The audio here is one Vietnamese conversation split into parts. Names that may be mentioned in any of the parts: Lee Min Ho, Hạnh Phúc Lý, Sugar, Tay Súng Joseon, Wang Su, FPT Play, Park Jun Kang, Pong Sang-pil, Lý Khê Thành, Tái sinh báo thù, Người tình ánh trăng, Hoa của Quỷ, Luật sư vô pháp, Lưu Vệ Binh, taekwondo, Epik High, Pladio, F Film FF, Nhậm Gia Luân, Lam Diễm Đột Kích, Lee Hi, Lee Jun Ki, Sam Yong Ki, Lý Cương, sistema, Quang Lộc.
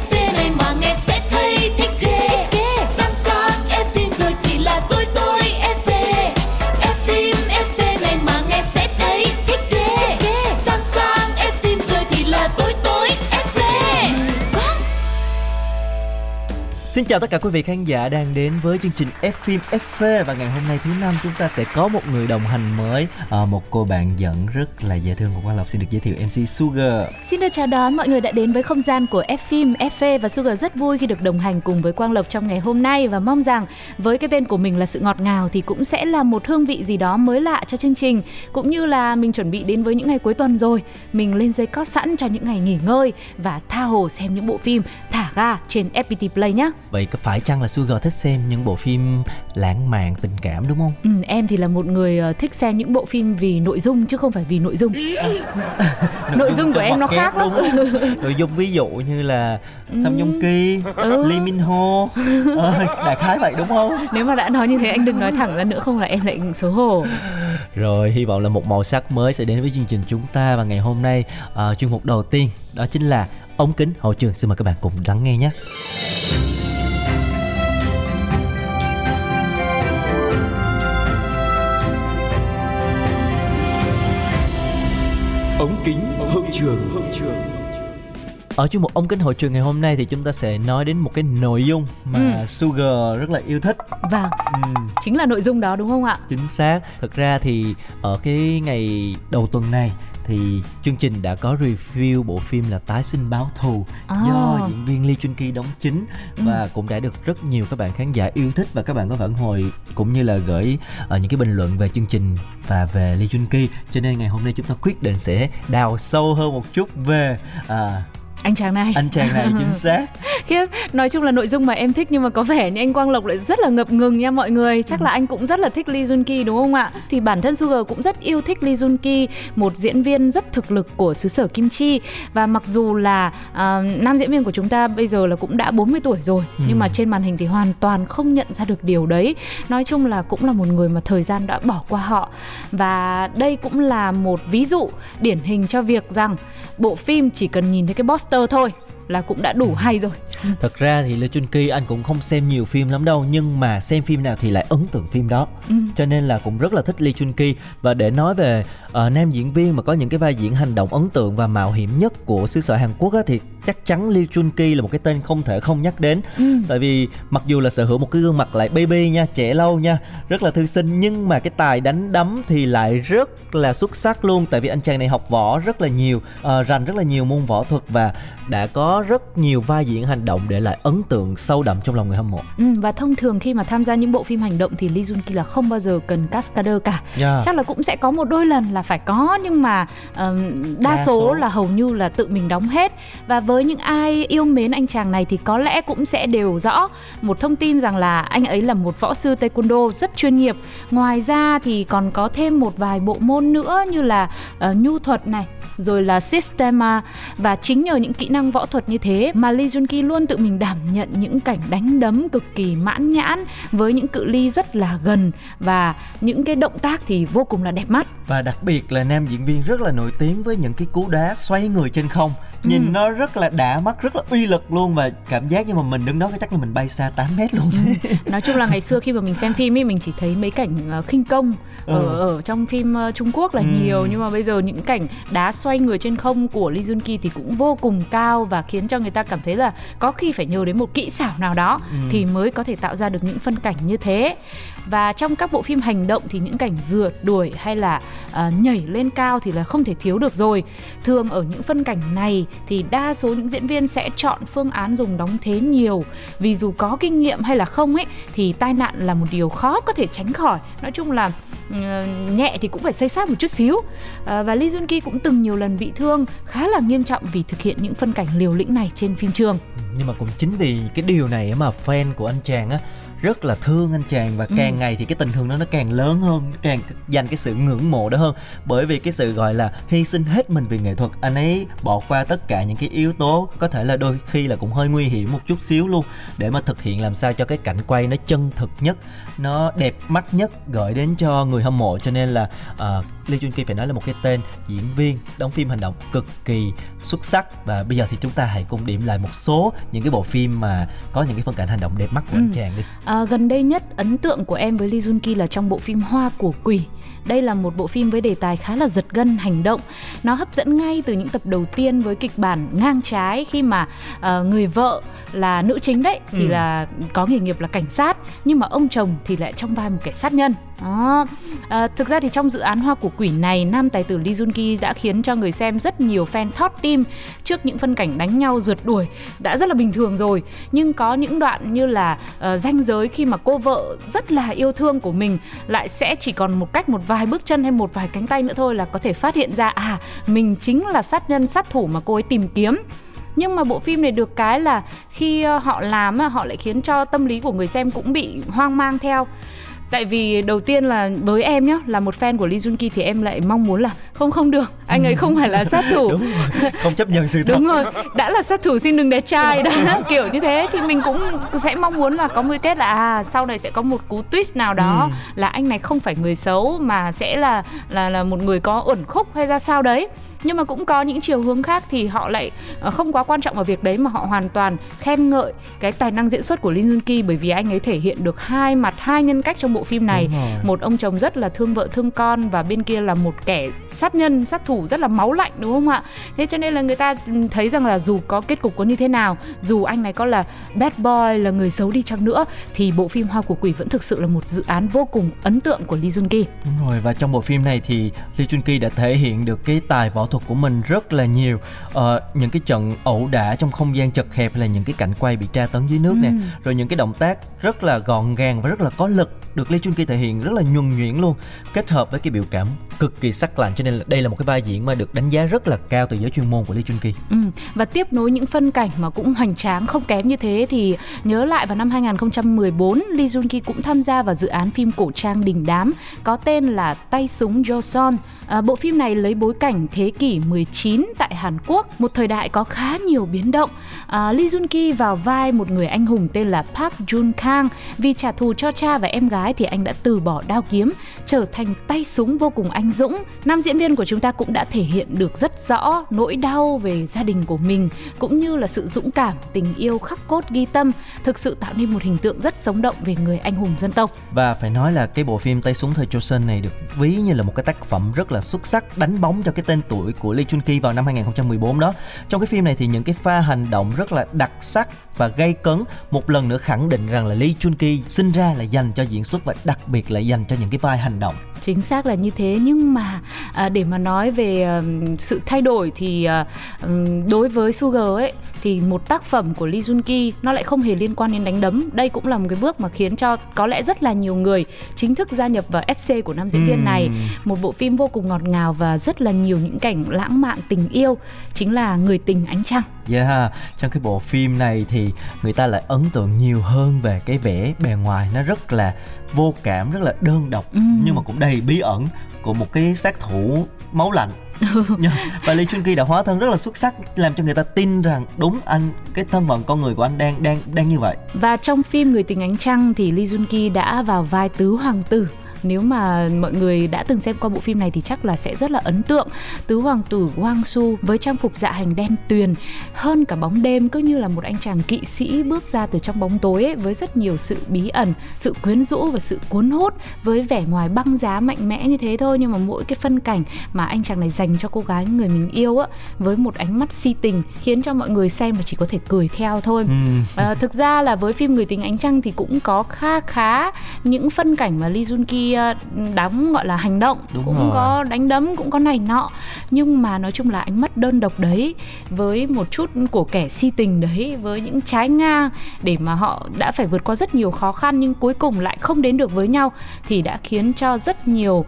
FF này mà nghe sẽ thấy thích ghê. Sáng sáng F Film rồi thì là tôi FV. F Film FF này mà nghe sẽ thấy thích ghê. Sáng sáng F Film rồi thì là tôi FV. Xin chào tất cả quý vị khán giả đang đến với chương trình F Film FF. Và ngày hôm nay thứ năm chúng ta sẽ có một người đồng hành mới, một cô bạn dẫn rất là dễ thương của Quang Lộc. Xin được giới thiệu MC Sugar. Xin được chào đón mọi người đã đến với không gian của F Film FF. Và Sugar rất vui khi được đồng hành cùng với Quang Lộc trong ngày hôm nay. Và mong rằng với cái tên của mình là sự ngọt ngào thì cũng sẽ là một hương vị gì đó mới lạ cho chương trình. Cũng như là mình chuẩn bị đến với những ngày cuối tuần rồi, mình lên dây cót sẵn cho những ngày nghỉ ngơi và tha hồ xem những bộ phim thả ga trên FPT Play nhé. Vậy có phải chăng là Sugar thích xem những bộ phim lãng mạn, tình cảm đúng không? Ừ, em thì là một người thích xem những bộ phim vì nội dung chứ không phải vì nội dung. Nội dung của em nó khác lắm. Nội dung ví dụ như là Sam Yong Ki, Lee Min Ho, đại khái vậy đúng không? Nếu mà đã nói như thế anh đừng nói thẳng ra nữa không là em lại xấu hổ. Rồi, hy vọng là một màu sắc mới sẽ đến với chương trình chúng ta. Và ngày hôm nay chuyên mục đầu tiên đó chính là ống kính hậu trường. Xin mời các bạn cùng lắng nghe nhé. Ống kính hậu trường. Ở chuyên mục ống kính hội trường ngày hôm nay thì chúng ta sẽ nói đến một cái nội dung mà Sugar rất là yêu thích. Vâng, chính là nội dung đó đúng không ạ? Chính xác. Thực ra thì ở cái ngày đầu tuần này thì chương trình đã có review bộ phim là Tái sinh báo thù do diễn viên Lee Jun Ki đóng chính. Và cũng đã được rất nhiều các bạn khán giả yêu thích. Và các bạn có phản hồi cũng như là gửi những cái bình luận về chương trình và về Lee Jun Ki. Cho nên ngày hôm nay chúng ta quyết định sẽ đào sâu hơn một chút về anh chàng này chính xác. Khiếp, nói chung là nội dung mà em thích nhưng mà có vẻ như anh Quang Lộc lại rất là ngập ngừng nha mọi người. Chắc là anh cũng rất là thích Lee Jun Ki đúng không ạ? Thì bản thân Sugar cũng rất yêu thích Lee Jun Ki, một diễn viên rất thực lực của xứ sở kim chi. Và mặc dù là nam diễn viên của chúng ta bây giờ là cũng đã 40 tuổi rồi, nhưng mà trên màn hình thì hoàn toàn không nhận ra được điều đấy. Nói chung là cũng là một người mà thời gian đã bỏ qua họ. Và đây cũng là một ví dụ điển hình cho việc rằng bộ phim chỉ cần nhìn thấy cái poster thôi là cũng đã đủ hay rồi. Thật ra thì Lee Jun Ki anh cũng không xem nhiều phim lắm đâu, nhưng mà xem phim nào thì lại ấn tượng phim đó. Cho nên là cũng rất là thích Lee Jun Ki. Và để nói về nam diễn viên mà có những cái vai diễn hành động ấn tượng và mạo hiểm nhất của xứ sở Hàn Quốc á, thì chắc chắn Lee Jun Ki là một cái tên không thể không nhắc đến. Tại vì mặc dù là sở hữu một cái gương mặt lại baby nha, trẻ lâu nha, rất là thư sinh, nhưng mà cái tài đánh đấm thì lại rất là xuất sắc luôn. Tại vì anh chàng này học võ rất là nhiều, rành rất là nhiều môn võ thuật và đã có rất nhiều vai diễn hành động để lại ấn tượng sâu đậm trong lòng người hâm mộ. Và thông thường khi mà tham gia những bộ phim hành động thì Lee Jun Ki là không bao giờ cần cascader cả. Chắc là cũng sẽ có một đôi lần là phải có, nhưng mà đa số là hầu như là tự mình đóng hết. Và với những ai yêu mến anh chàng này thì có lẽ cũng sẽ đều rõ một thông tin rằng là anh ấy là một võ sư taekwondo rất chuyên nghiệp. Ngoài ra thì còn có thêm một vài bộ môn nữa như là nhu thuật này, rồi là sistema. Và chính nhờ những kỹ năng võ thuật như thế mà Lee Jun Ki luôn tự mình đảm nhận những cảnh đánh đấm cực kỳ mãn nhãn với những cự ly rất là gần và những cái động tác thì vô cùng là đẹp mắt. Và đặc biệt là nam diễn viên rất là nổi tiếng với những cái cú đá xoay người trên không. Nhìn nó rất là đã mắt, rất là uy lực luôn. Và cảm giác như mà mình đứng đó chắc là mình bay xa 8 mét luôn. Nói chung là ngày xưa khi mà mình xem phim ấy, mình chỉ thấy mấy cảnh khinh công ở trong phim Trung Quốc là nhiều. Nhưng mà bây giờ những cảnh đá xoay người trên không của Lee Jun Ki thì cũng vô cùng cao và khiến cho người ta cảm thấy là có khi phải nhờ đến một kỹ xảo nào đó thì mới có thể tạo ra được những phân cảnh như thế. Và trong các bộ phim hành động thì những cảnh rượt đuổi hay là nhảy lên cao thì là không thể thiếu được rồi. Thường ở những phân cảnh này thì đa số những diễn viên sẽ chọn phương án dùng đóng thế nhiều, vì dù có kinh nghiệm hay là không ấy thì tai nạn là một điều khó có thể tránh khỏi. Nói chung là nhẹ thì cũng phải xây sát một chút xíu. Và Lee Jun Ki cũng từng nhiều lần bị thương khá là nghiêm trọng vì thực hiện những phân cảnh liều lĩnh này trên phim trường. Nhưng mà cũng chính vì cái điều này mà fan của anh chàng á rất là thương anh chàng, và càng ngày thì cái tình thương đó nó càng lớn hơn, càng dành cái sự ngưỡng mộ đó hơn, bởi vì cái sự gọi là hy sinh hết mình vì nghệ thuật. Anh ấy bỏ qua tất cả những cái yếu tố có thể là đôi khi là cũng hơi nguy hiểm một chút xíu luôn, để mà thực hiện làm sao cho cái cảnh quay nó chân thực nhất, nó đẹp mắt nhất, gửi đến cho người hâm mộ. Cho nên là Lee Jun Ki phải nói là một cái tên diễn viên đóng phim hành động cực kỳ xuất sắc. Và bây giờ thì chúng ta hãy cùng điểm lại một số những cái bộ phim mà có những cái phân cảnh hành động đẹp mắt của anh chàng đi. Gần đây nhất, ấn tượng của em với Lee Jun Ki là trong bộ phim Hoa của Quỷ. Đây là một bộ phim với đề tài khá là giật gân, hành động. Nó hấp dẫn ngay từ những tập đầu tiên với kịch bản ngang trái, khi mà người vợ là nữ chính đấy thì là có nghề nghiệp là cảnh sát, nhưng mà ông chồng thì lại trong vai một kẻ sát nhân. Thực ra thì trong dự án Hoa của Quỷ này, nam tài tử Lee Jun Ki đã khiến cho người xem, rất nhiều fan thót tim trước những phân cảnh đánh nhau rượt đuổi đã rất là bình thường rồi. Nhưng có những đoạn như là ranh giới khi mà cô vợ rất là yêu thương của mình lại sẽ chỉ còn một cách một vài bước chân hay một vài cánh tay nữa thôi là có thể phát hiện ra mình chính là sát nhân, sát thủ mà cô ấy tìm kiếm. Nhưng mà bộ phim này được cái là khi họ làm, họ lại khiến cho tâm lý của người xem cũng bị hoang mang theo. Tại vì đầu tiên là với em nhá, là một fan của Lee Jun Ki thì em lại mong muốn là không được, anh ấy không phải là sát thủ. Đúng rồi, không chấp nhận sự thật. Đúng rồi, đã là sát thủ xin đừng đẹp trai đã, kiểu như thế. Thì mình cũng sẽ mong muốn là có một kết là sau này sẽ có một cú twist nào đó là anh này không phải người xấu mà sẽ là một người có uẩn khúc hay ra sao đấy. Nhưng mà cũng có những chiều hướng khác thì họ lại không quá quan trọng vào việc đấy, mà họ hoàn toàn khen ngợi cái tài năng diễn xuất của Lee Jun Ki, bởi vì anh ấy thể hiện được hai mặt, hai nhân cách trong bộ phim này. Một ông chồng rất là thương vợ thương con, và bên kia là một kẻ sát nhân, sát thủ rất là máu lạnh, đúng không ạ? Thế cho nên là người ta thấy rằng là dù có kết cục có như thế nào, dù anh này có là bad boy, là người xấu đi chăng nữa, thì bộ phim Hoa của Quỷ vẫn thực sự là một dự án vô cùng ấn tượng của Lee Jun Ki. Đúng rồi, và trong bộ phim này thì Lee Jun Ki đã thể hiện được cái tài võ thuật của mình rất là nhiều. Những cái trận ẩu đả trong không gian chật hẹp, là những cái cảnh quay bị tra tấn dưới nước nè, rồi những cái động tác rất là gọn gàng và rất là có lực được Lee Jun Ki thể hiện rất là nhuần nhuyễn luôn, kết hợp với cái biểu cảm cực kỳ sắc lạnh. Cho nên là đây là một cái vai diễn mà được đánh giá rất là cao từ giới chuyên môn của Lee Jun Ki. Và tiếp nối những phân cảnh mà cũng hoành tráng không kém như thế thì nhớ lại vào năm 2014, Lee Jun Ki cũng tham gia vào dự án phim cổ trang đình đám có tên là Tay Súng Joseon. Bộ phim này lấy bối cảnh thế kỷ 19 tại Hàn Quốc, một thời đại có khá nhiều biến động. Lee Jun Ki vào vai một người anh hùng tên là Park Jun Kang. Vì trả thù cho cha và em gái thì anh đã từ bỏ đao kiếm, trở thành tay súng vô cùng anh dũng. Nam diễn viên của chúng ta cũng đã thể hiện được rất rõ nỗi đau về gia đình của mình, cũng như là sự dũng cảm, tình yêu khắc cốt ghi tâm, thực sự tạo nên một hình tượng rất sống động về người anh hùng dân tộc. Và phải nói là cái bộ phim Tay Súng thời Joseon này được ví như là một cái tác phẩm rất là xuất sắc, đánh bóng cho cái tên tuổi của Lee Jun Ki vào năm 2014 đó. Trong cái phim này thì những cái pha hành động rất là đặc sắc và gay cấn, một lần nữa khẳng định rằng là Lee Jun Ki sinh ra là dành cho diễn xuất và đặc biệt là dành cho những cái vai hành động. Chính xác là như thế, nhưng mà để mà nói về sự thay đổi thì đối với Sugar ấy, thì một tác phẩm của Lee Jun Ki nó lại không hề liên quan đến đánh đấm. Đây cũng là một cái bước mà khiến cho có lẽ rất là nhiều người chính thức gia nhập vào FC của nam diễn viên này. Một bộ phim vô cùng ngọt ngào và rất là nhiều những cảnh lãng mạn tình yêu, chính là Người Tình Ánh Trăng. Trong cái bộ phim này thì người ta lại ấn tượng nhiều hơn về cái vẻ bề ngoài, nó rất là vô cảm, rất là đơn độc, nhưng mà cũng đầy bí ẩn của một cái sát thủ máu lạnh. Và Lee Jun Ki đã hóa thân rất là xuất sắc, làm cho người ta tin rằng đúng anh, cái thân phận con người của anh đang như vậy. Và trong phim Người Tình Ánh Trăng thì Lee Jun Ki đã vào vai tứ hoàng tử. Nếu mà mọi người đã từng xem qua bộ phim này thì chắc là sẽ rất là ấn tượng. Tứ hoàng tử Wang Su với trang phục dạ hành đen tuyền hơn cả bóng đêm, cứ như là một anh chàng kỵ sĩ bước ra từ trong bóng tối ấy, với rất nhiều sự bí ẩn, sự quyến rũ và sự cuốn hút. Với vẻ ngoài băng giá mạnh mẽ như thế thôi, nhưng mà mỗi cái phân cảnh mà anh chàng này dành cho cô gái người mình yêu á, với một ánh mắt si tình, khiến cho mọi người xem mà chỉ có thể cười theo thôi. Thực ra là với phim Người Tình Ánh Trăng thì cũng có khá những phân cảnh mà Lee Jun Ki đóng gọi là hành động. Đúng cũng rồi. Có đánh đấm, cũng có này nọ, nhưng mà nói chung là ánh mắt đơn độc đấy, với một chút của kẻ si tình đấy, với những trái ngang để mà họ đã phải vượt qua rất nhiều khó khăn nhưng cuối cùng lại không đến được với nhau, thì đã khiến cho rất nhiều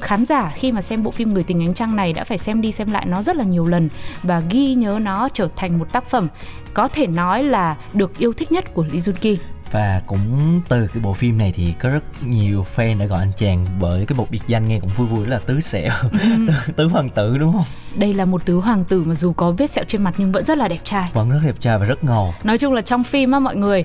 khán giả khi mà xem bộ phim Người Tình Ánh Trăng này đã phải xem đi xem lại nó rất là nhiều lần và ghi nhớ nó trở thành một tác phẩm có thể nói là được yêu thích nhất của Lee Jun Ki. Và cũng từ cái bộ phim này thì có rất nhiều fan đã gọi anh chàng bởi cái một biệt danh nghe cũng vui vui là tứ sẹo. Tứ hoàng tử đúng không? Đây là một tứ hoàng tử mà dù có vết sẹo trên mặt nhưng vẫn rất là đẹp trai. Vẫn rất đẹp trai và rất ngầu. Nói chung là trong phim á mọi người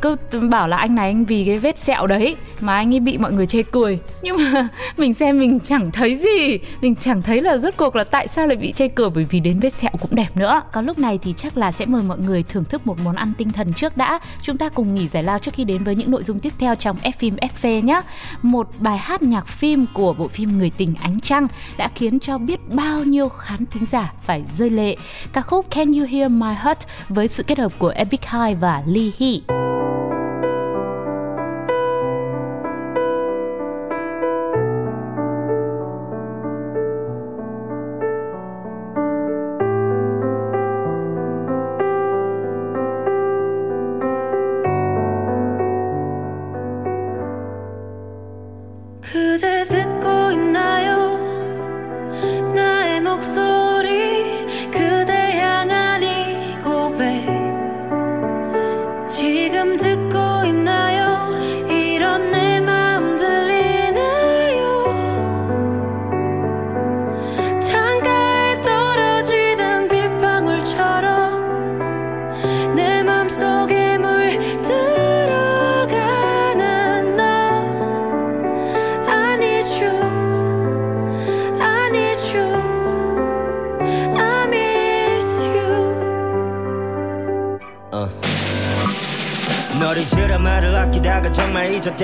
cứ bảo là anh này anh vì cái vết sẹo đấy mà anh ấy bị mọi người chê cười. Nhưng mà mình xem mình chẳng thấy gì. Mình chẳng thấy là rốt cuộc là tại sao lại bị chê cười, bởi vì đến vết sẹo cũng đẹp nữa. Có lúc này thì chắc là sẽ mời mọi người thưởng thức một món ăn tinh thần trước đã. Chúng ta cùng nghỉ giải lao trước khi đến với những nội dung tiếp theo trong F Film FF nhé. Một bài hát nhạc phim của bộ phim Người tình ánh trăng đã khiến cho biết bao nhiêu khán thính giả phải rơi lệ. Ca khúc Can You Hear My Heart với sự kết hợp của Epik High và Lee Hi.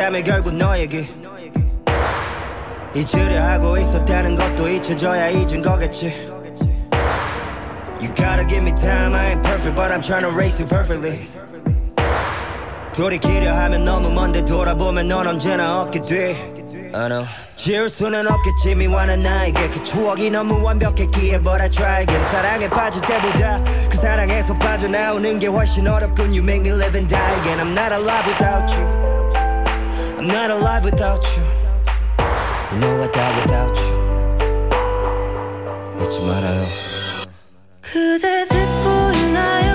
때문에 결국 너에게 잊으려 하고 있었다는 것도 잊혀져야 잊은 거겠지. You gotta give me time, I ain't perfect but I'm trying to race you perfectly. 돌이키려 하면 너무 먼데 돌아보면 넌 언제나 없게 돼. I know 지울 수는 없겠지 미워하는 나에게 그 추억이 너무 완벽했기에 But I try again 사랑에 빠질 때보다 그 사랑에서 빠져나오는 게 훨씬 어렵군. You make me live and die again. I'm not alive without you. I'm not alive without you. You know I die without you. 잊지 말아요. 그대 듣고 있나요?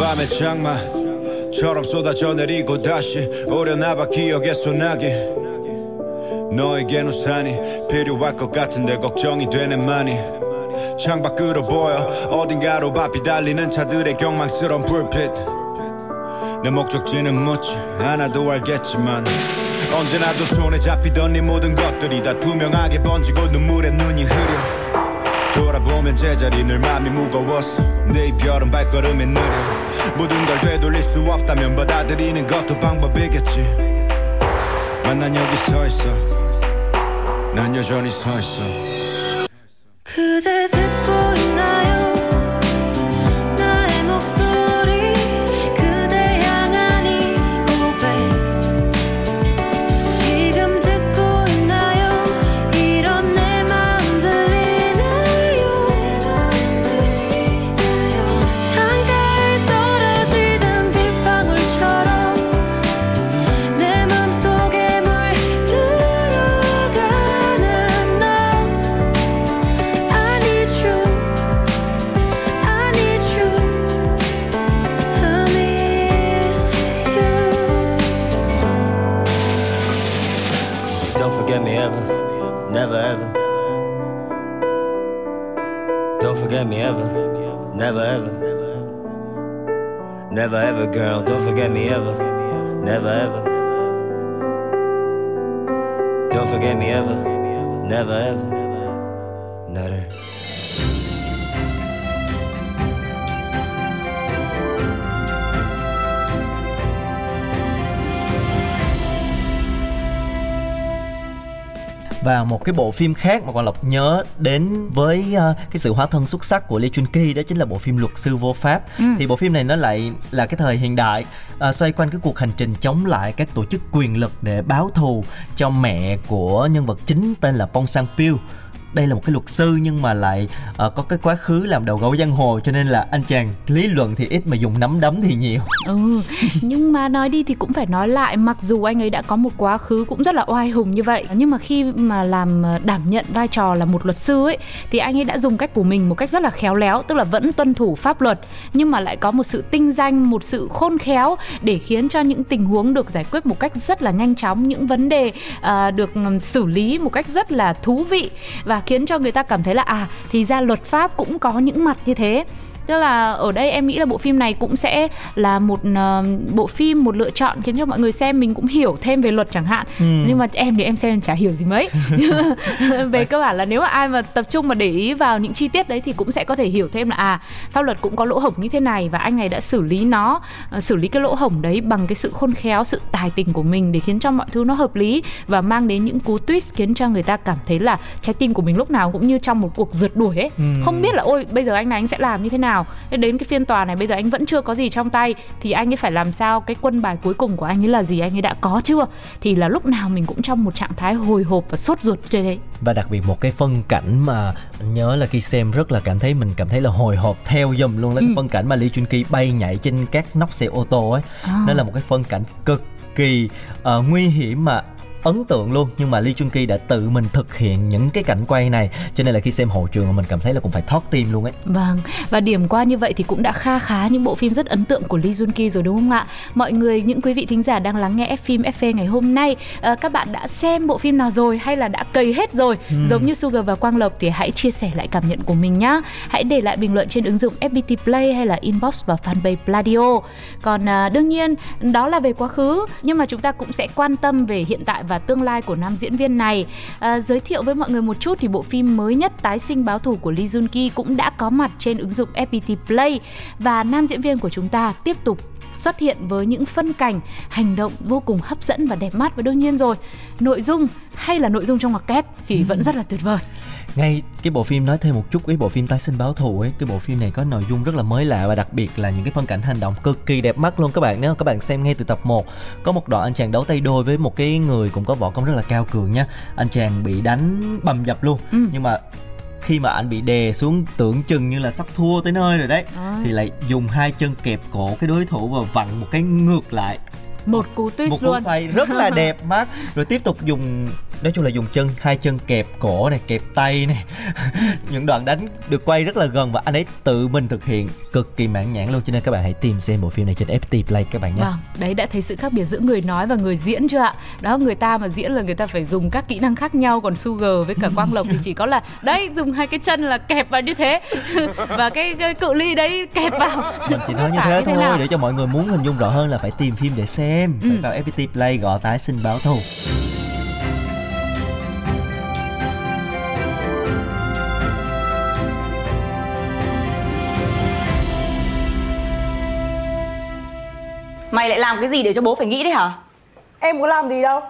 밤의 장마처럼 쏟아져 내리고 다시 오려나봐 기억의 소나기 너에겐 우산이 필요할 것 같은데 걱정이 되네 많이 창밖으로 보여 어딘가로 바삐 달리는 차들의 경망스러운 불빛 내 목적지는 묻지 않아도 알겠지만 언제나 두 손에 잡히던 네 모든 것들이 다 투명하게 번지고 눈물에 눈이 흐려 돌아보면 제자리 늘 맘이 무거웠어 내 이별은 발걸음이 느려 모든 걸 되돌릴 수 없다면 받아들이는 것도 방법이겠지 만난 여기 서있어 난 여전히 서있어 그대 듣고 있나요 Never ever, girl, don't forget me ever. Never ever. Don't forget me ever. Never ever. 나를 Và một cái bộ phim khác mà Quang Lộc nhớ đến với cái sự hóa thân xuất sắc của Lee Jun Ki, đó chính là bộ phim Luật sư vô pháp. Thì bộ phim này nó lại là cái thời hiện đại, xoay quanh cái cuộc hành trình chống lại các tổ chức quyền lực để báo thù cho mẹ của nhân vật chính tên là Pong Sang-pil. Đây là một cái luật sư nhưng mà lại có cái quá khứ làm đầu gấu giang hồ, cho nên là anh chàng lý luận thì ít mà dùng nắm đấm thì nhiều. Nhưng mà nói đi thì cũng phải nói lại, mặc dù anh ấy đã có một quá khứ cũng rất là oai hùng như vậy, nhưng mà khi mà làm đảm nhận vai trò là một luật sư ấy thì anh ấy đã dùng cách của mình một cách rất là khéo léo, tức là vẫn tuân thủ pháp luật nhưng mà lại có một sự tinh danh, một sự khôn khéo để khiến cho những tình huống được giải quyết một cách rất là nhanh chóng, những vấn đề được xử lý một cách rất là thú vị và khiến cho người ta cảm thấy là thì ra luật pháp cũng có những mặt như thế. Tức là ở đây em nghĩ là bộ phim này cũng sẽ là một bộ phim, một lựa chọn khiến cho mọi người xem mình cũng hiểu thêm về luật chẳng hạn. Nhưng mà em thì em xem em chả hiểu gì mấy. Về cơ bản là nếu mà ai mà tập trung mà để ý vào những chi tiết đấy thì cũng sẽ có thể hiểu thêm là pháp luật cũng có lỗ hổng như thế này, và anh này đã xử lý nó, xử lý cái lỗ hổng đấy bằng cái sự khôn khéo, sự tài tình của mình để khiến cho mọi thứ nó hợp lý và mang đến những cú twist khiến cho người ta cảm thấy là trái tim của mình lúc nào cũng như trong một cuộc rượt đuổi ấy. Không biết là ôi bây giờ anh này anh sẽ làm như thế nào. Đến cái phiên tòa này bây giờ anh vẫn chưa có gì trong tay thì anh ấy phải làm sao, cái quân bài cuối cùng của anh ấy là gì, anh ấy đã có chưa, thì là lúc nào mình cũng trong một trạng thái hồi hộp và sốt ruột trên đấy. Và đặc biệt một cái phân cảnh mà nhớ là khi xem rất là cảm thấy là hồi hộp theo dùm luôn là cái phân cảnh mà Lee Jun Ki bay nhảy trên các nóc xe ô tô ấy. Nó là một cái phân cảnh cực kỳ nguy hiểm mà ấn tượng luôn, nhưng mà Lee Jun Ki đã tự mình thực hiện những cái cảnh quay này, cho nên là khi xem hậu trường mình cảm thấy là cũng phải thót tim luôn ấy. Vâng, và điểm qua như vậy thì cũng đã khá những bộ phim rất ấn tượng của Lee Jun Ki rồi đúng không ạ? Mọi người, những quý vị thính giả đang lắng nghe F Film FF ngày hôm nay, các bạn đã xem bộ phim nào rồi hay là đã cày hết rồi? Giống như Sugar và Quang Lộc thì hãy chia sẻ lại cảm nhận của mình nhá. Hãy để lại bình luận trên ứng dụng FPT Play hay là inbox và fanpage Pladio. Còn đương nhiên đó là về quá khứ, nhưng mà chúng ta cũng sẽ quan tâm về hiện tại và tương lai của nam diễn viên này. Giới thiệu với mọi người một chút thì bộ phim mới nhất Tái sinh báo thù của Lee Jun Ki cũng đã có mặt trên ứng dụng FPT Play, và nam diễn viên của chúng ta tiếp tục xuất hiện với những phân cảnh hành động vô cùng hấp dẫn và đẹp mắt, và đương nhiên rồi, nội dung trong ngoặc kép thì vẫn rất là tuyệt vời. Ngay cái bộ phim nói thêm một chút, cái bộ phim Tái sinh báo thù ấy, cái bộ phim này có nội dung rất là mới lạ và đặc biệt là những cái phân cảnh hành động cực kỳ đẹp mắt luôn các bạn. Nếu các bạn xem ngay từ tập 1, có một đoạn anh chàng đấu tay đôi với một cái người cũng có võ công rất là cao cường nha. Anh chàng bị đánh bầm dập luôn. Nhưng mà khi mà anh bị đè xuống tưởng chừng như là sắp thua tới nơi rồi đấy, thì lại dùng hai chân kẹp cổ cái đối thủ và vặn một cái ngược lại. Một cú twist, một cú xoay rất là đẹp mắt. Rồi tiếp tục dùng chân, hai chân kẹp cổ này, kẹp tay này. Những đoạn đánh được quay rất là gần và anh ấy tự mình thực hiện cực kỳ mãn nhãn luôn, cho nên các bạn hãy tìm xem bộ phim này trên FPT Play các bạn nhé. Vâng, đấy, đã thấy sự khác biệt giữa người nói và người diễn chưa ạ? Đó, người ta mà diễn là người ta phải dùng các kỹ năng khác nhau, còn Sugar với cả Quang Lộc thì chỉ có là đấy, dùng hai cái chân là kẹp vào như thế và cái cự ly đấy kẹp vào. Mình chỉ nói như thế thôi nào? Để cho mọi người muốn hình dung rõ hơn là phải tìm phim để xem, phải vào FPT Play gõ Tái sinh báo thù. Mày lại làm cái gì để cho bố phải nghĩ đấy hả? Em có làm gì đâu.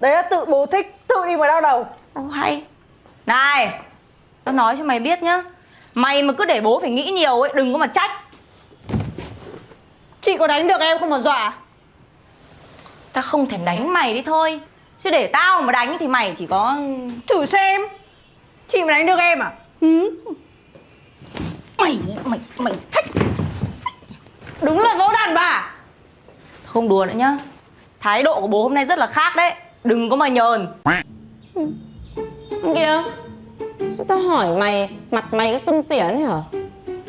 Đấy là tự bố thích, tự đi mà đau đầu. Ô hay. Này, tao nói cho mày biết nhá, mày mà cứ để bố phải nghĩ nhiều ấy, đừng có mà trách. Chị có đánh được em không mà dọa? Tao không thèm đánh mày đi thôi, chứ để tao mà đánh thì mày chỉ có... Thử xem. Chị mà đánh được em à? Mày thách. Đúng là vỗ đàn bà. Không đùa nữa nhá. Thái độ của bố hôm nay rất là khác đấy. Đừng có mà nhờn. Kìa, chứ tao hỏi mày, mặt mày cứ sưng xỉa đấy hả?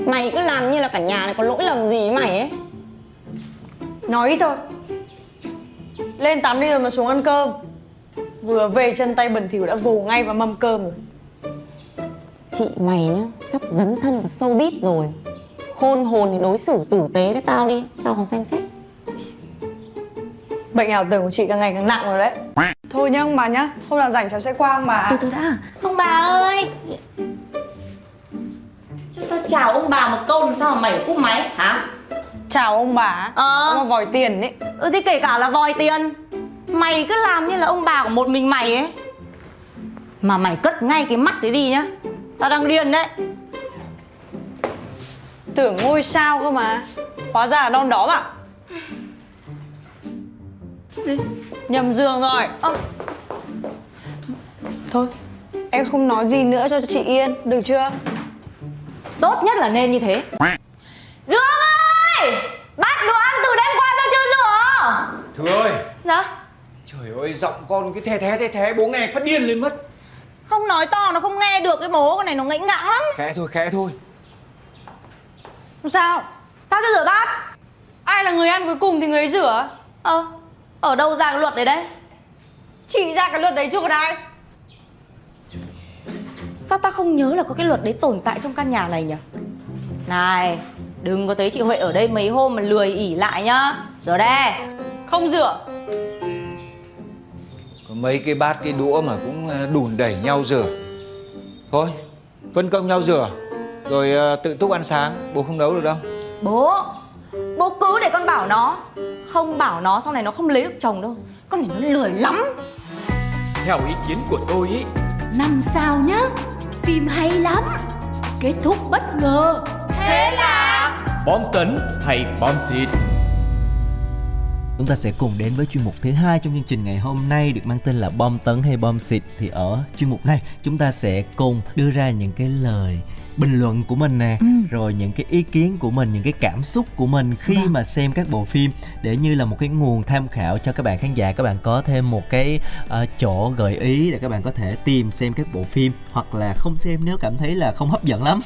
Mày cứ làm như là cả nhà này có lỗi lầm gì với mày ấy. Nói ít thôi. Lên tắm đi rồi mà xuống ăn cơm. Vừa về chân tay bẩn thỉu đã vồ ngay vào mâm cơm rồi. Chị mày nhá, sắp dấn thân vào showbiz rồi. Khôn hồn thì đối xử tử tế với tao đi, tao còn xem xét. Bệnh ảo tưởng của chị càng ngày càng nặng rồi đấy. Thôi nhưng mà nhá, hôm nào rảnh cháu sẽ qua ông bà. Từ đã. Ông bà ơi, cho tao chào ông bà một câu làm sao mà mày cúp máy hả? Chào ông bà. Ông bà vòi tiền ấy. Thế kể cả là vòi tiền, mày cứ làm như là ông bà của một mình mày ấy. Mà mày cất ngay cái mắt đấy đi nhá, tao đang điên đấy. Tưởng ngôi sao cơ mà, hóa ra là đom đóm à? Gì? Nhầm giường rồi. Thôi, em không nói gì nữa cho chị yên, được chưa? Tốt nhất là nên như thế. Dương ơi! Bát đồ ăn từ đêm qua tao chưa rửa. Thưa ơi. Dạ? Trời ơi, giọng con cứ thế bố nghe phát điên lên mất. Không nói to nó không nghe được, cái bố con này nó ngãng ngãng lắm. Khẽ thôi. Sao? Sao chưa rửa bát? Ai là người ăn cuối cùng thì người ấy rửa. Ở đâu ra cái luật đấy đấy? Chị ra cái luật đấy chưa có ai? Sao ta không nhớ là có cái luật đấy tồn tại trong căn nhà này nhỉ? Này, đừng có thấy chị Huệ ở đây mấy hôm mà lười ỉ lại nhá. Rửa đây. Không rửa. Có mấy cái bát cái đũa mà cũng đùn đẩy nhau rửa. Thôi, phân công nhau rửa. Rồi tự túc ăn sáng, bố không nấu được đâu. Bố cứ để con bảo nó. Không bảo nó sau này nó không lấy được chồng đâu. Con này nó lười lắm. Theo ý kiến của tôi ý, 5 sao nhá, phim hay lắm, kết thúc bất ngờ. Thế là bom tấn hay bom xịt. Chúng ta sẽ cùng đến với chuyên mục thứ 2 trong chương trình ngày hôm nay được mang tên là bom tấn hay bom xịt. Thì ở chuyên mục này chúng ta sẽ cùng đưa ra những cái lời bình luận của mình nè, rồi những cái ý kiến của mình, những cái cảm xúc của mình khi mà xem các bộ phim, để như là một cái nguồn tham khảo cho các bạn khán giả. Các bạn có thêm một cái chỗ gợi ý để các bạn có thể tìm xem các bộ phim, hoặc là không xem nếu cảm thấy là không hấp dẫn lắm.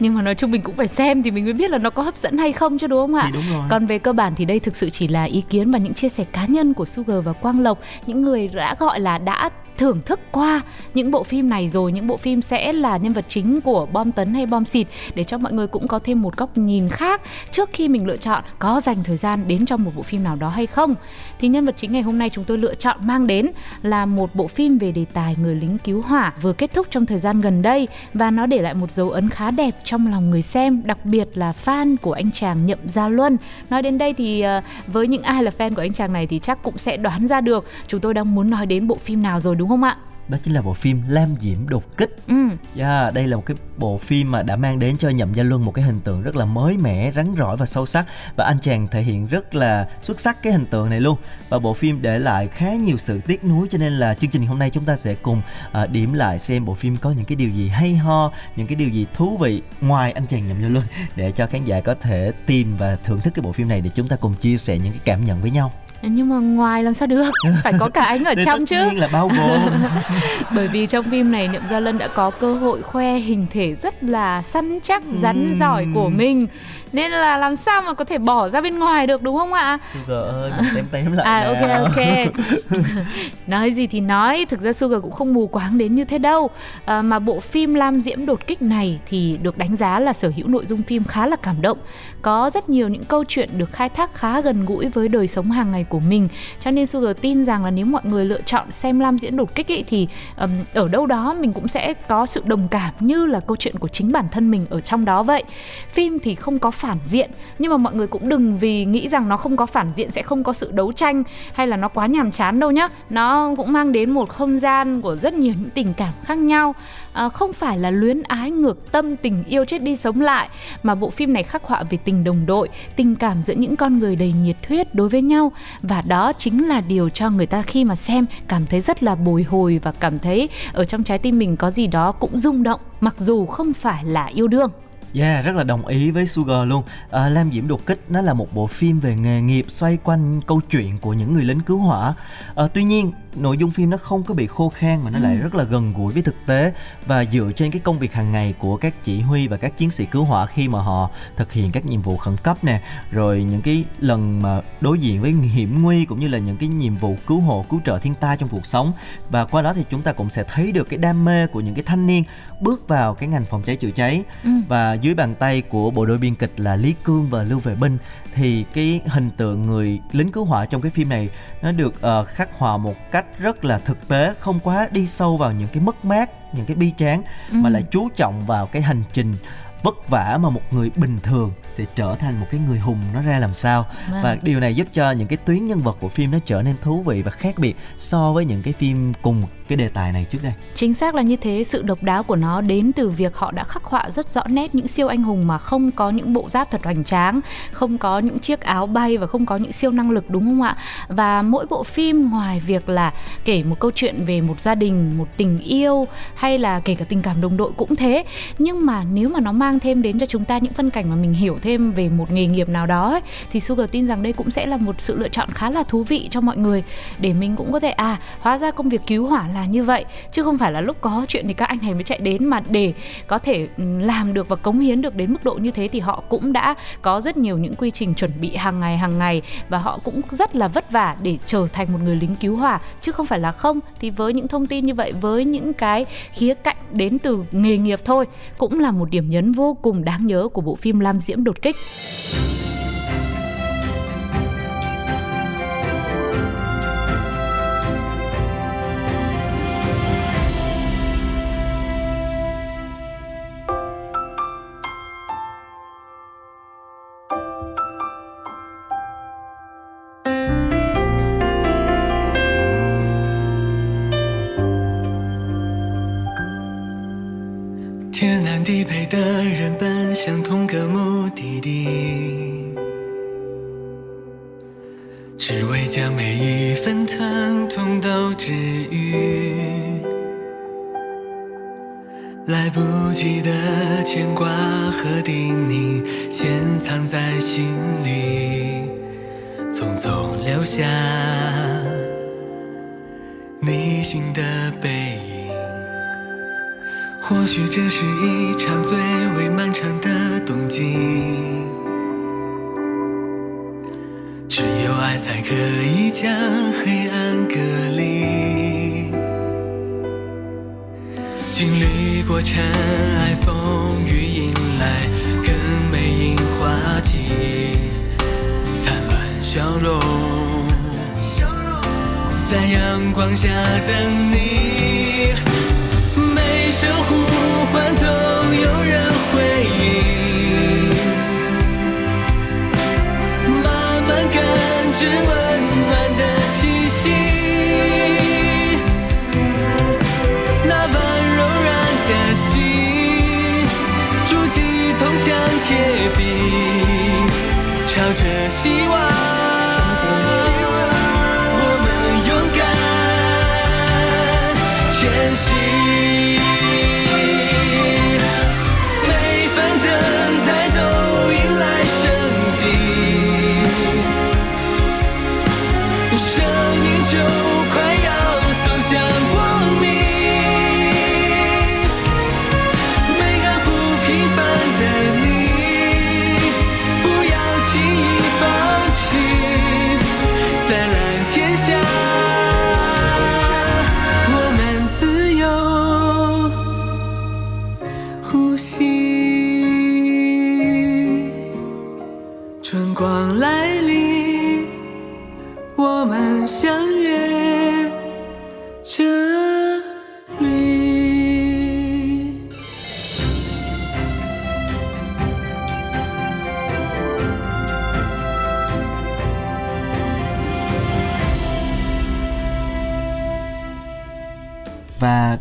Nhưng mà nói chung mình cũng phải xem thì mình mới biết là nó có hấp dẫn hay không chứ, đúng không ạ? Thì đúng rồi. Còn về cơ bản thì đây thực sự chỉ là ý kiến và những chia sẻ cá nhân của Sugar và Quang Lộc, những người đã gọi là đã thưởng thức qua những bộ phim này rồi, những bộ phim sẽ là nhân vật chính của bom tấn hay bom xịt, để cho mọi người cũng có thêm một góc nhìn khác trước khi mình lựa chọn có dành thời gian đến trong một bộ phim nào đó hay không. Thì nhân vật chính ngày hôm nay chúng tôi lựa chọn mang đến là một bộ phim về đề tài người lính cứu hỏa vừa kết thúc trong thời gian gần đây, và nó để lại một dấu ấn khá đẹp trong lòng người xem, đặc biệt là fan của anh chàng Nhậm Gia Luân. Nói đến đây thì với những ai là fan của anh chàng này thì chắc cũng sẽ đoán ra được chúng tôi đang muốn nói đến bộ phim nào rồi, đúng không ạ? Đó chính là bộ phim Lam Diễm Đột Kích. Đây là một cái bộ phim mà đã mang đến cho Nhậm Gia Luân một cái hình tượng rất là mới mẻ, rắn rỏi và sâu sắc. Và anh chàng thể hiện rất là xuất sắc cái hình tượng này luôn. Và bộ phim để lại khá nhiều sự tiếc nuối, cho nên là chương trình hôm nay chúng ta sẽ cùng điểm lại xem bộ phim có những cái điều gì hay ho, những cái điều gì thú vị ngoài anh chàng Nhậm Gia Luân, để cho khán giả có thể tìm và thưởng thức cái bộ phim này, để chúng ta cùng chia sẻ những cái cảm nhận với nhau. Nhưng mà ngoài làm sao được, phải có cả anh ở trong chứ. Tất nhiên là bao gồm. Bởi vì trong phim này Nhậm Gia Luân đã có cơ hội khoe hình thể rất là săn chắc, rắn giỏi của mình, nên là làm sao mà có thể bỏ ra bên ngoài được, đúng không ạ? Sugar ơi, tém lại. Ok. Nói gì thì nói, thực ra Sugar cũng không mù quáng đến như thế đâu. Mà bộ phim Lam Diễm Đột Kích này thì được đánh giá là sở hữu nội dung phim khá là cảm động. Có rất nhiều những câu chuyện được khai thác khá gần gũi với đời sống hàng ngày của mình, cho nên Sugar tin rằng là nếu mọi người lựa chọn xem Lam Diễm Đột Kích ý, thì ở đâu đó mình cũng sẽ có sự đồng cảm như là câu chuyện của chính bản thân mình ở trong đó vậy. Phim thì không có phản diện, nhưng mà mọi người cũng đừng vì nghĩ rằng nó không có phản diện sẽ không có sự đấu tranh hay là nó quá nhàm chán đâu nhá. Nó cũng mang đến một không gian của rất nhiều những tình cảm khác nhau, không phải là luyến ái ngược tâm, tình yêu chết đi sống lại, mà bộ phim này khắc họa về tình đồng đội, tình cảm giữa những con người đầy nhiệt huyết đối với nhau. Và đó chính là điều cho người ta khi mà xem cảm thấy rất là bồi hồi, và cảm thấy ở trong trái tim mình có gì đó cũng rung động, mặc dù không phải là yêu đương. Rất là đồng ý với Sugar luôn. Lam Diễm Đột Kích nó là một bộ phim về nghề nghiệp xoay quanh câu chuyện của những người lính cứu hỏa. Tuy nhiên nội dung phim nó không có bị khô khan, mà nó lại rất là gần gũi với thực tế, và dựa trên cái công việc hàng ngày của các chỉ huy và các chiến sĩ cứu hỏa khi mà họ thực hiện các nhiệm vụ khẩn cấp nè, rồi những cái lần mà đối diện với hiểm nguy, cũng như là những cái nhiệm vụ cứu hộ, cứu trợ thiên tai trong cuộc sống. Và qua đó thì chúng ta cũng sẽ thấy được cái đam mê của những cái thanh niên bước vào cái ngành phòng cháy chữa cháy. Và dưới bàn tay của bộ đội biên kịch là Lý Cương và Lưu Vệ Binh, thì cái hình tượng người lính cứu hỏa trong cái phim này nó được khắc họa một cách rất là thực tế, không quá đi sâu vào những cái mất mát, những cái bi tráng, mà lại chú trọng vào cái hành trình vất vả mà một người bình thường sẽ trở thành một cái người hùng nó ra làm sao. Và điều này giúp cho những cái tuyến nhân vật của phim nó trở nên thú vị và khác biệt so với những cái phim cùng cái đề tài này trước đây. Chính xác là như thế, sự độc đáo của nó đến từ việc họ đã khắc họa rất rõ nét những siêu anh hùng mà không có những bộ giáp thật hoành tráng, không có những chiếc áo bay và không có những siêu năng lực, đúng không ạ? Và mỗi bộ phim ngoài việc là kể một câu chuyện về một gia đình, một tình yêu hay là kể cả tình cảm đồng đội cũng thế, nhưng mà nếu mà nó mang thêm đến cho chúng ta những phân cảnh mà mình hiểu thêm về một nghề nghiệp nào đó ấy, thì Sugar tin rằng đây cũng sẽ là một sự lựa chọn khá là thú vị cho mọi người, để mình cũng có thể hóa ra công việc cứu hỏa là như vậy, chứ không phải là lúc có chuyện thì các anh này mới chạy đến, mà để có thể làm được và cống hiến được đến mức độ như thế thì họ cũng đã có rất nhiều những quy trình chuẩn bị hàng ngày và họ cũng rất là vất vả để trở thành một người lính cứu hỏa, chứ không phải là không. Thì với những thông tin như vậy, với những cái khía cạnh đến từ nghề nghiệp thôi, cũng là một điểm nhấn vô cùng đáng nhớ của bộ phim Lam Diễm Đột Kích.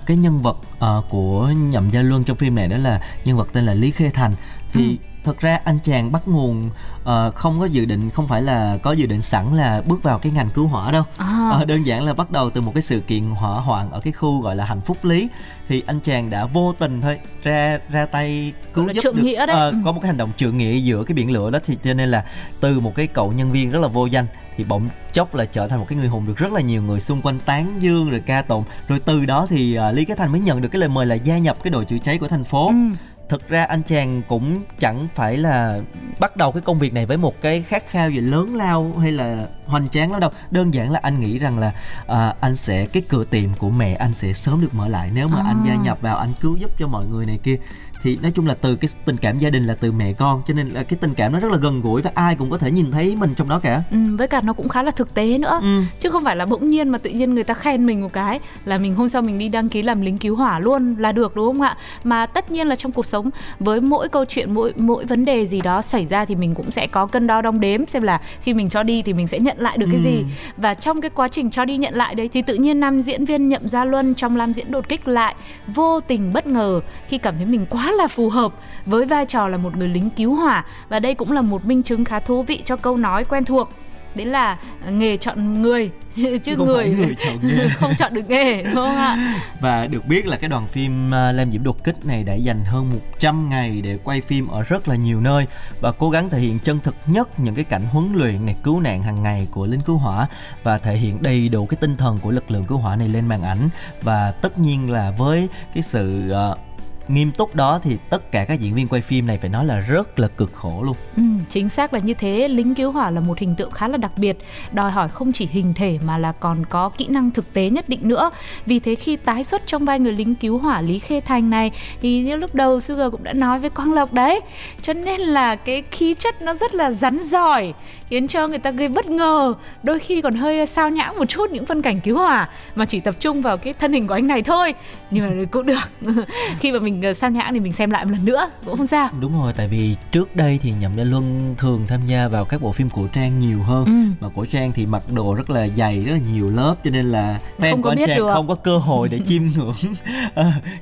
Cái nhân vật của Nhậm Gia Luân trong phim này đó là nhân vật tên là Lý Khê Thành. Thì thật ra anh chàng bắt nguồn không phải là có dự định sẵn là bước vào cái ngành cứu hỏa đâu. Đơn giản là bắt đầu từ một cái sự kiện hỏa hoạn ở cái khu gọi là Hạnh Phúc Lý, thì anh chàng đã vô tình thôi ra tay cứu giúp được, có một cái hành động trượng nghĩa giữa cái biển lửa đó. Thì cho nên là từ một cái cậu nhân viên rất là vô danh thì bỗng chốc là trở thành một cái người hùng được rất là nhiều người xung quanh tán dương rồi ca tụng. Rồi từ đó thì Lý Cái Thành mới nhận được cái lời mời là gia nhập cái đội chữa cháy của thành phố. Thực ra anh chàng cũng chẳng phải là bắt đầu cái công việc này với một cái khát khao gì lớn lao hay là hoành tráng lắm đâu. Đơn giản là anh nghĩ rằng là cái cửa tiệm của mẹ anh sẽ sớm được mở lại nếu mà anh gia nhập vào, anh cứu giúp cho mọi người này kia. thì nói chung là từ cái tình cảm gia đình là từ mẹ con, cho nên là cái tình cảm nó rất là gần gũi và ai cũng có thể nhìn thấy mình trong đó cả. Với cả nó cũng khá là thực tế nữa, chứ không phải là bỗng nhiên mà tự nhiên người ta khen mình một cái là mình hôm sau mình đi đăng ký làm lính cứu hỏa luôn là được, đúng không ạ? Mà tất nhiên là trong cuộc sống với mỗi câu chuyện, mỗi vấn đề gì đó xảy ra thì mình cũng sẽ có cân đo đong đếm xem là khi mình cho đi thì mình sẽ nhận lại được cái gì. Và trong cái quá trình cho đi nhận lại đấy thì tự nhiên nam diễn viên Nhậm Gia Luân trong Lam Diễm Đột Kích lại vô tình bất ngờ khi cảm thấy mình quá là phù hợp với vai trò là một người lính cứu hỏa. Và đây cũng là một minh chứng khá thú vị cho câu nói quen thuộc, đấy là nghề chọn người chứ người chọn nghề. Không chọn được nghề, đúng không ạ? Và được biết là cái đoàn phim Lam Diễm Đột Kích này đã dành hơn 100 ngày để quay phim ở rất là nhiều nơi và cố gắng thể hiện chân thực nhất những cái cảnh huấn luyện này, cứu nạn hàng ngày của lính cứu hỏa và thể hiện đầy đủ cái tinh thần của lực lượng cứu hỏa này lên màn ảnh. Và tất nhiên là với cái sự nghiêm túc đó thì tất cả các diễn viên quay phim này phải nói là rất là cực khổ luôn. Chính xác là như thế. Lính cứu hỏa là một hình tượng khá là đặc biệt, đòi hỏi không chỉ hình thể mà là còn có kỹ năng thực tế nhất định nữa. Vì thế khi tái xuất trong vai người lính cứu hỏa Lý Khê Thành này thì như lúc đầu Sugar cũng đã nói với Quang Lộc đấy, cho nên là cái khí chất nó rất là rắn giỏi, khiến cho người ta gây bất ngờ, đôi khi còn hơi sao nhãng một chút những phân cảnh cứu hỏa mà chỉ tập trung vào cái thân hình của anh này thôi, nhưng mà cũng được. Khi mà mình sao nhãng thì mình xem lại một lần nữa cũng không sao. Đúng rồi, tại vì trước đây thì Nhậm Gia Luân thường tham gia vào các bộ phim cổ trang nhiều hơn, mà cổ trang thì mặc đồ rất là dày, rất là nhiều lớp, cho nên là fan của anh chàng không có cơ hội để chiêm ngưỡng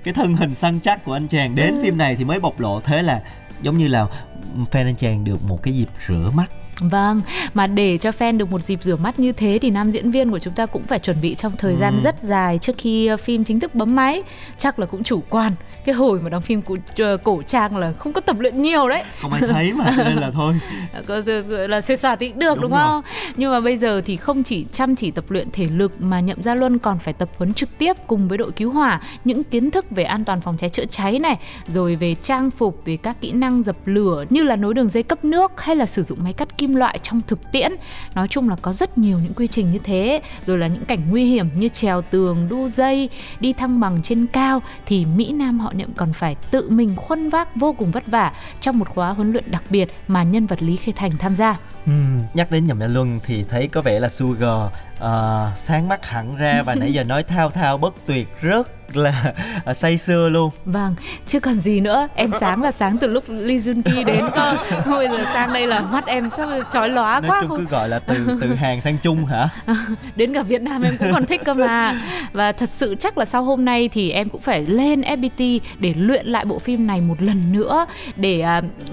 cái thân hình săn chắc của anh chàng. Đến phim này thì mới bộc lộ, thế là giống như là fan anh chàng được một cái dịp rửa mắt. Vâng, mà để cho fan được một dịp rửa mắt như thế thì nam diễn viên của chúng ta cũng phải chuẩn bị trong thời gian rất dài trước khi phim chính thức bấm máy. Chắc là cũng chủ quan, cái hồi mà đóng phim cổ trang là không có tập luyện nhiều đấy, không ai thấy mà, cho nên là thôi là xê xòa thì cũng được, đúng không? Nhưng mà bây giờ thì không chỉ chăm chỉ tập luyện thể lực mà Nhậm Gia Luân còn phải tập huấn trực tiếp cùng với đội cứu hỏa những kiến thức về an toàn phòng cháy chữa cháy này, rồi về trang phục, về các kỹ năng dập lửa như là nối đường dây cấp nước hay là sử dụng máy cắt kim loại trong thực tiễn. Nói chung là có rất nhiều những quy trình như thế, rồi là những cảnh nguy hiểm như trèo tường, đu dây, đi thăng bằng trên cao thì mỹ nam họ Nhậm còn phải tự mình khuân vác vô cùng vất vả trong một khóa huấn luyện đặc biệt mà nhân vật Lý Khê Thành tham gia. Nhắc đến Nhậm Gia Luân thì thấy có vẻ là Sugar sáng mắt hẳn ra và nãy giờ nói thao thao bất tuyệt, rất là say sưa luôn. Vâng, chứ còn gì nữa, em sáng là sáng từ lúc Lee Jun Ki đến cơ. Thôi giờ sang đây là mắt em sao chói lóa nói quá. Nói chung cứ gọi là từ Hàn sang Trung hả? Đến cả Việt Nam em cũng còn thích cơ mà. Và thật sự chắc là sau hôm nay thì em cũng phải lên FPT để luyện lại bộ phim này một lần nữa, để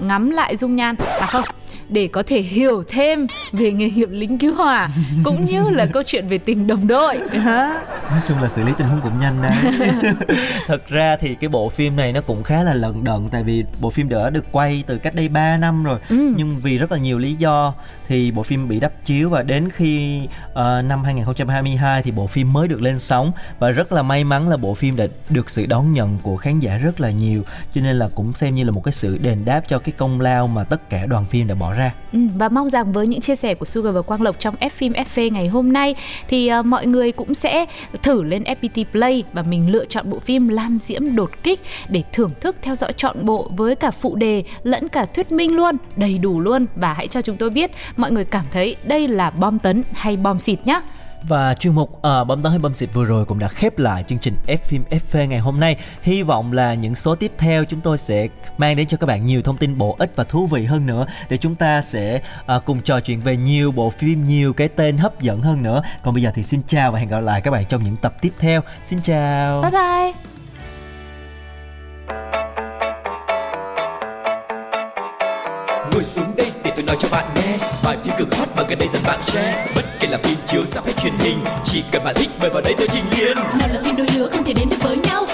ngắm lại dung nhan, à không, để có thể hiểu thêm về nghề nghiệp lính cứu hỏa cũng như là câu chuyện về tình đồng đội. Nói chung là xử lý tình huống cũng nhanh đấy. Thật ra thì cái bộ phim này nó cũng khá là lận đận, tại vì bộ phim đã được quay từ cách đây 3 năm rồi, nhưng vì rất là nhiều lý do thì bộ phim bị đắp chiếu và đến khi năm 2022 thì bộ phim mới được lên sóng. Và rất là may mắn là bộ phim đã được sự đón nhận của khán giả rất là nhiều, cho nên là cũng xem như là một cái sự đền đáp cho cái công lao mà tất cả đoàn phim đã bỏ ra. Và mong rằng với những chia sẻ của Sugar và Quang Lộc trong F Film FF ngày hôm nay thì mọi người cũng sẽ thử lên FPT Play và mình lựa chọn bộ phim Lam Diễm Đột Kích để thưởng thức, theo dõi trọn bộ với cả phụ đề lẫn cả thuyết minh luôn, đầy đủ luôn. Và hãy cho chúng tôi biết mọi người cảm thấy đây là bom tấn hay bom xịt nhé. Và chuyên mục bấm tấn hay bấm xịt vừa rồi cũng đã khép lại chương trình F Film FF ngày hôm nay. Hy vọng là những số tiếp theo chúng tôi sẽ mang đến cho các bạn nhiều thông tin bổ ích và thú vị hơn nữa, để chúng ta sẽ cùng trò chuyện về nhiều bộ phim, nhiều cái tên hấp dẫn hơn nữa. Còn bây giờ thì xin chào và hẹn gặp lại các bạn trong những tập tiếp theo. Xin chào. Bye bye. Ngồi xuống đây để tôi nói cho bạn nghe bài phim cực hot mà gần đây dần bạn share. Bất kể là phim chiếu rạp hay truyền hình, chỉ cần bạn thích mời vào đây tôi trình liền. Nào là phim đôi lứa không thể đến được với nhau,